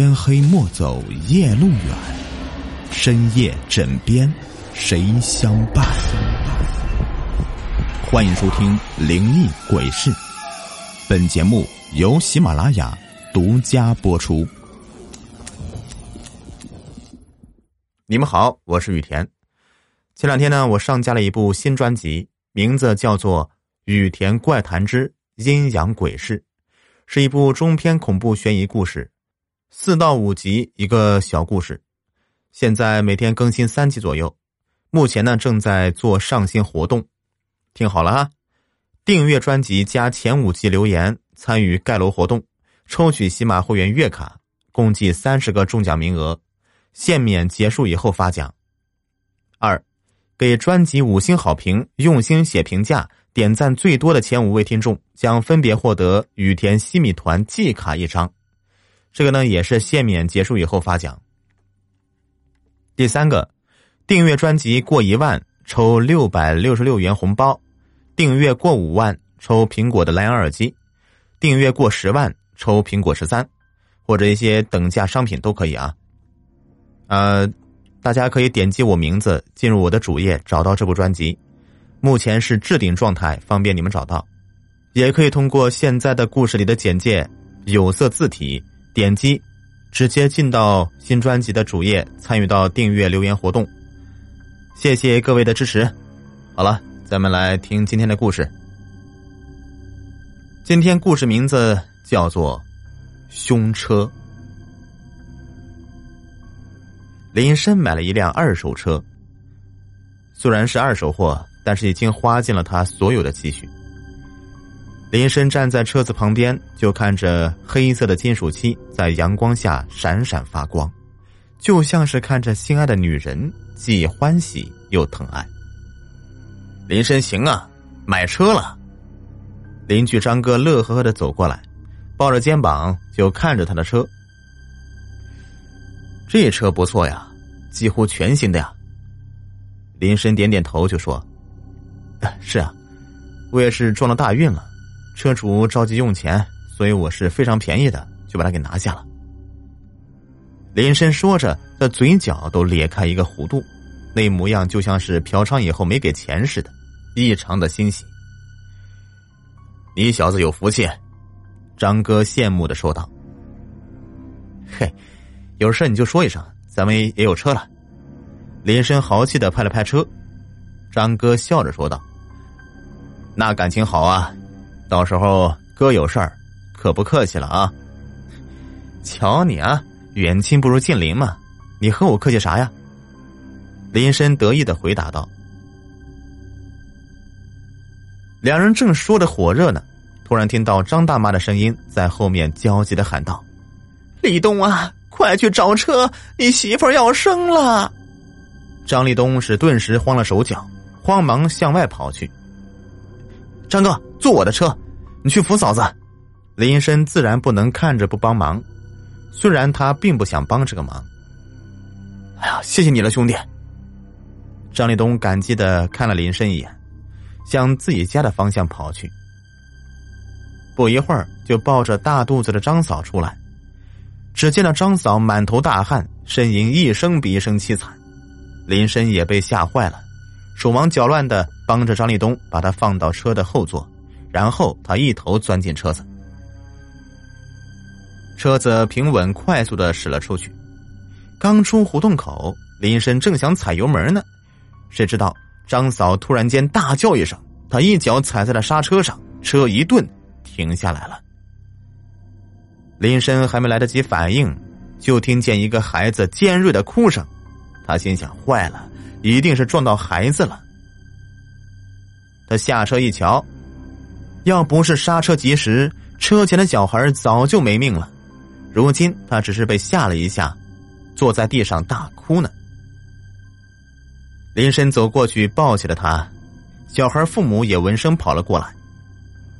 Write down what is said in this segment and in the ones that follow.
天黑莫走夜路远，深夜枕边谁相伴。欢迎收听灵异鬼事，本节目由喜马拉雅独家播出。你们好，我是雨田。前两天呢，我上架了一部新专辑，名字叫做《雨田怪谈之阴阳鬼事》，是一部中篇恐怖悬疑故事，4到5集一个小故事。现在每天更新3集左右，目前呢正在做上新活动。听好了啊，订阅专辑加前5集留言参与盖楼活动，抽取喜马会员月卡，共计30个中奖名额，限免结束以后发奖。2，给专辑5星好评，用心写评价，点赞最多的前5位听众将分别获得雨田西米团季卡1张，这个呢也是限免结束以后发奖。第3个，订阅专辑过1万抽666元红包，订阅过5万抽苹果的蓝牙耳机，订阅过10万抽苹果13，或者一些等价商品都可以啊。大家可以点击我名字进入我的主页找到这部专辑，目前是置顶状态，方便你们找到。也可以通过现在的故事里的简介有色字体点击，直接进到新专辑的主页参与到订阅留言活动。谢谢各位的支持。好了，咱们来听今天的故事。今天故事名字叫做凶车。林深买了一辆2手车，虽然是2手货，但是已经花尽了他所有的积蓄。林深站在车子旁边，就看着黑色的金属漆在阳光下闪闪发光，就像是看着心爱的女人，既欢喜又疼爱。林深行啊，买车了。邻居张哥乐呵呵地走过来，抱着肩膀就看着他的车。这车不错呀，几乎全新的呀。林深点点头就说，是啊，我也是撞了大运了，车主着急用钱，所以我是非常便宜的就把它给拿下了。林深说着，他嘴角都裂开一个弧度，那模样就像是嫖娼以后没给钱似的，异常的欣喜。你小子有福气，张哥羡慕地说道。嘿，有事你就说一声，咱们也有车了。林深豪气地拍了拍车。张哥笑着说道，那感情好啊，到时候哥有事儿可不客气了啊。瞧你啊，远亲不如近邻嘛，你和我客气啥呀？林深得意地回答道。两人正说得火热呢，突然听到张大妈的声音在后面焦急地喊道，立冬啊，快去找车，你媳妇儿要生了。张立东是顿时慌了手脚，慌忙向外跑去。张哥，坐我的车，你去扶嫂子。林深自然不能看着不帮忙，虽然他并不想帮这个忙。哎呀，谢谢你了，兄弟。张立东感激地看了林深一眼，向自己家的方向跑去。不一会儿就抱着大肚子的张嫂出来，只见到张嫂满头大汗，呻吟一声比一声凄惨。林深也被吓坏了，手忙脚乱地帮着张立东把他放到车的后座，然后他一头钻进车子。车子平稳快速地驶了出去，刚出胡同口，林深正想踩油门呢，谁知道张嫂突然间大叫一声，他一脚踩在了刹车上，车一顿停下来了。林深还没来得及反应，就听见一个孩子尖锐的哭声，他心想，坏了，一定是撞到孩子了。他下车一瞧，要不是刹车及时，车前的小孩早就没命了，如今他只是被吓了一下，坐在地上大哭呢。林深走过去抱起了他，小孩父母也闻声跑了过来。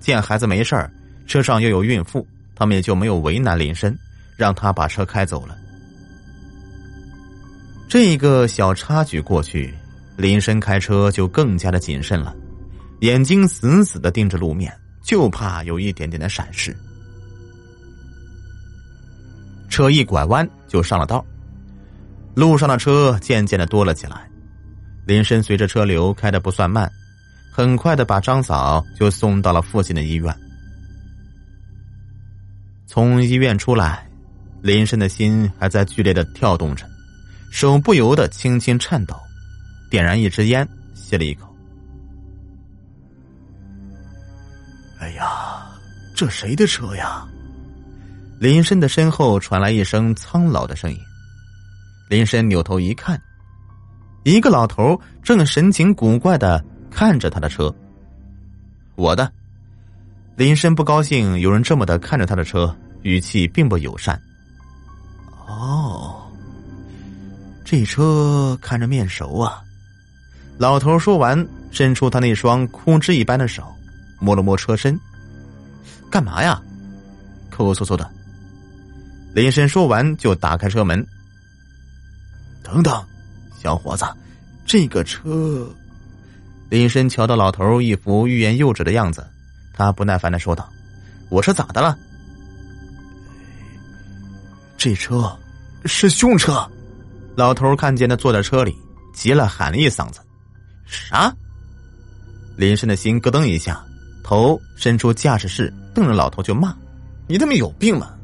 见孩子没事儿，车上又有孕妇，他们也就没有为难林深，让他把车开走了。这个小插曲过去，林深开车就更加的谨慎了，眼睛死死地盯着路面，就怕有一点点的闪失。车一拐弯就上了道。路上的车渐渐的多了起来，林深随着车流开得不算慢，很快的把张嫂就送到了附近的医院。从医院出来，林深的心还在剧烈的跳动着，手不由得轻轻颤抖，点燃一支烟，吸了一口。哎呀，这谁的车呀？林深的身后传来一声苍老的声音。林深扭头一看，一个老头正神情古怪的看着他的车。我的。林深不高兴有人这么的看着他的车，语气并不友善。哦，这车看着面熟啊。老头说完，伸出他那双枯枝一般的手，摸了摸车身。干嘛呀？抠搜搜的。林深说完就打开车门。等等，小伙子，这个车……林深瞧到老头一副欲言又止的样子，他不耐烦的说道：“我车咋的了？”这车是凶车。老头看见他坐在车里，急了喊了一嗓子：“啥？”林深的心咯噔一下，头伸出驾驶室，瞪着老头就骂：“你他妈有病吗？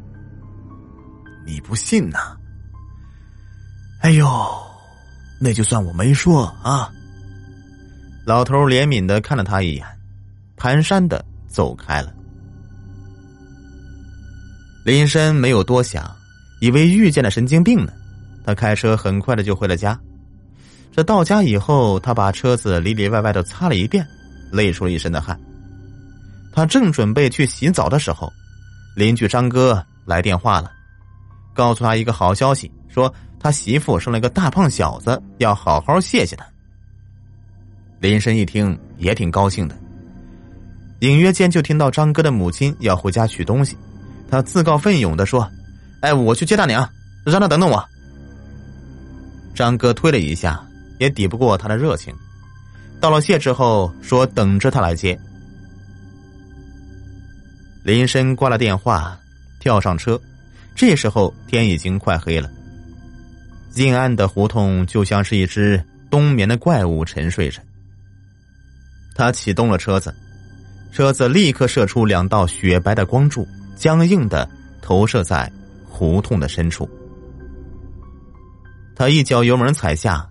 你不信呐？”哎呦，那就算我没说啊！老头怜悯的看了他一眼，蹒跚的走开了。林深没有多想，以为遇见了神经病呢。他开车很快的就回了家。这到家以后，他把车子里里外外都擦了一遍，累出了一身的汗。他正准备去洗澡的时候，邻居张哥来电话了，告诉他一个好消息，说他媳妇生了一个大胖小子，要好好谢谢他。林深一听也挺高兴的，隐约间就听到张哥的母亲要回家取东西，他自告奋勇的说：“哎，我去接大娘，让她等等我。”张哥推了一下，也抵不过他的热情，道了谢之后说等着他来接。林深挂了电话，跳上车，这时候天已经快黑了。阴暗的胡同就像是一只冬眠的怪物沉睡着。他启动了车子，车子立刻射出两道雪白的光柱，僵硬的投射在胡同的深处。他一脚油门踩下，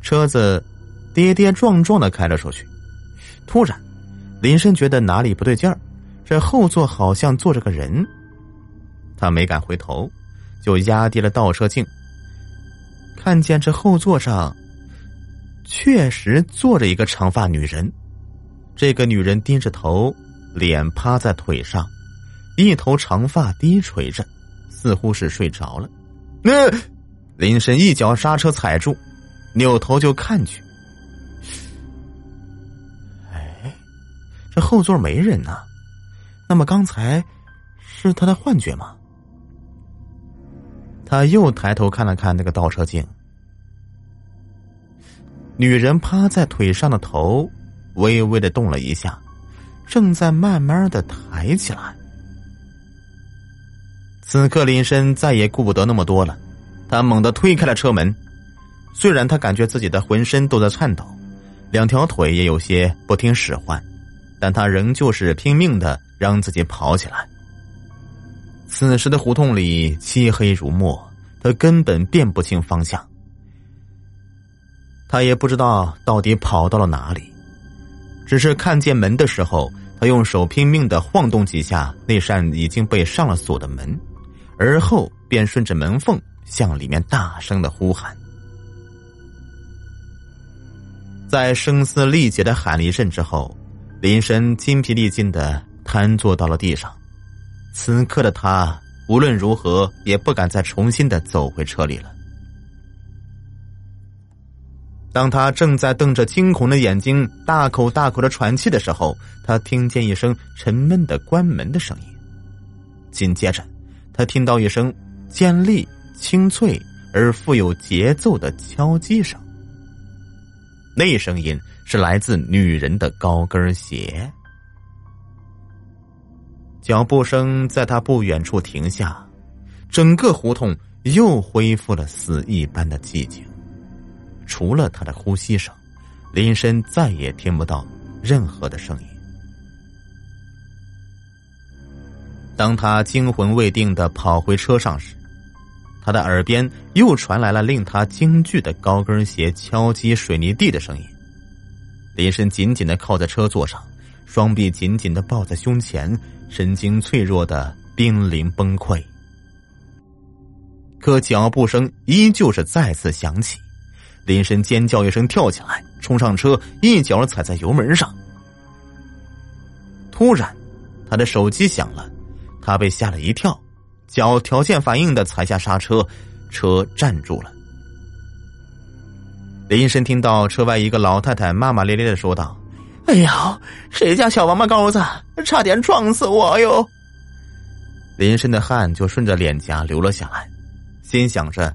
车子跌跌撞撞的开了出去。突然，林深觉得哪里不对劲儿，这后座好像坐着个人。他没敢回头，就压低了倒车镜。看见这后座上确实坐着一个长发女人，这个女人低着头，脸趴在腿上，一头长发低垂着，似乎是睡着了。林深一脚刹车踩住，扭头就看去。哎，这后座没人啊，那么刚才是他的幻觉吗？他又抬头看了看那个倒车镜，女人趴在腿上的头微微的动了一下，正在慢慢的抬起来。此刻林深再也顾不得那么多了，他猛地推开了车门。虽然他感觉自己的浑身都在颤抖，两条腿也有些不听使唤，但他仍旧是拼命的让自己跑起来。此时的胡同里漆黑如墨，他根本辨不清方向，他也不知道到底跑到了哪里。只是看见门的时候，他用手拼命的晃动几下那扇已经被上了锁的门，而后便顺着门缝向里面大声的呼喊。在声嘶力竭的喊了一阵之后，林深筋疲力尽的瘫坐到了地上。此刻的他无论如何也不敢再重新的走回车里了。当他正在瞪着惊恐的眼睛大口大口的喘气的时候，他听见一声沉闷的关门的声音，紧接着他听到一声尖利清脆而富有节奏的敲击声，那声音是来自女人的高跟鞋。脚步声在他不远处停下，整个胡同又恢复了死一般的寂静，除了他的呼吸声，林深再也听不到任何的声音。当他惊魂未定地跑回车上时，他的耳边又传来了令他惊惧的高跟鞋敲击水泥地的声音。林深紧紧地靠在车座上，双臂紧紧地抱在胸前，神经脆弱的濒临崩溃。可脚步声依旧是再次响起，林深尖叫一声跳起来，冲上车，一脚踩在油门上。突然他的手机响了，他被吓了一跳，脚条件反应的踩下刹车，车站住了。林深听到车外一个老太太骂骂咧咧的说道：“哎呀，谁家小王八羔子，差点撞死我哟！”林深的汗就顺着脸颊流了下来，心想着，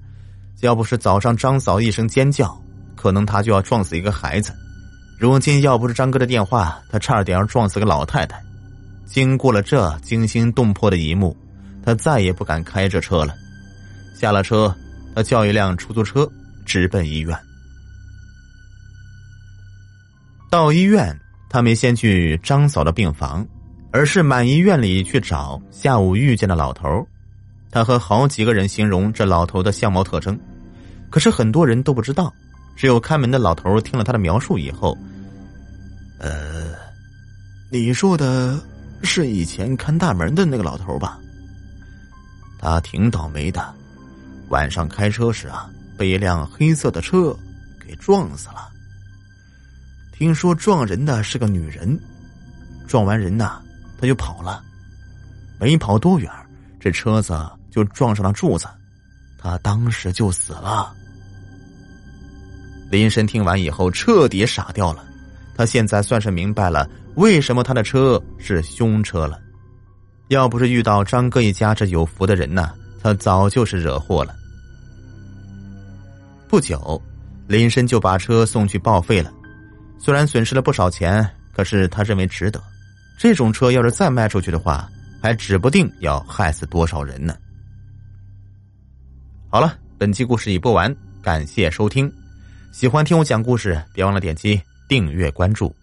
要不是早上张嫂一声尖叫，可能他就要撞死一个孩子。如今要不是张哥的电话，他差点撞死个老太太。经过了这惊心动魄的一幕，他再也不敢开这车了。下了车，他叫一辆出租车，直奔医院。到医院，他没先去张嫂的病房，而是满医院里去找下午遇见的老头。他和好几个人形容这老头的相貌特征，可是很多人都不知道，只有看门的老头听了他的描述以后，你说的是以前看大门的那个老头吧？他挺倒霉的，晚上开车时啊，被一辆黑色的车给撞死了。听说撞人的是个女人，撞完人呢，他就跑了，没跑多远，这车子就撞上了柱子，他当时就死了。林深听完以后彻底傻掉了，他现在算是明白了为什么他的车是凶车了。要不是遇到张哥一家这有福的人呢，他早就是惹祸了。不久，林深就把车送去报废了，虽然损失了不少钱，可是他认为值得。这种车要是再卖出去的话，还指不定要害死多少人呢。好了，本期故事已播完，感谢收听。喜欢听我讲故事，别忘了点击订阅关注。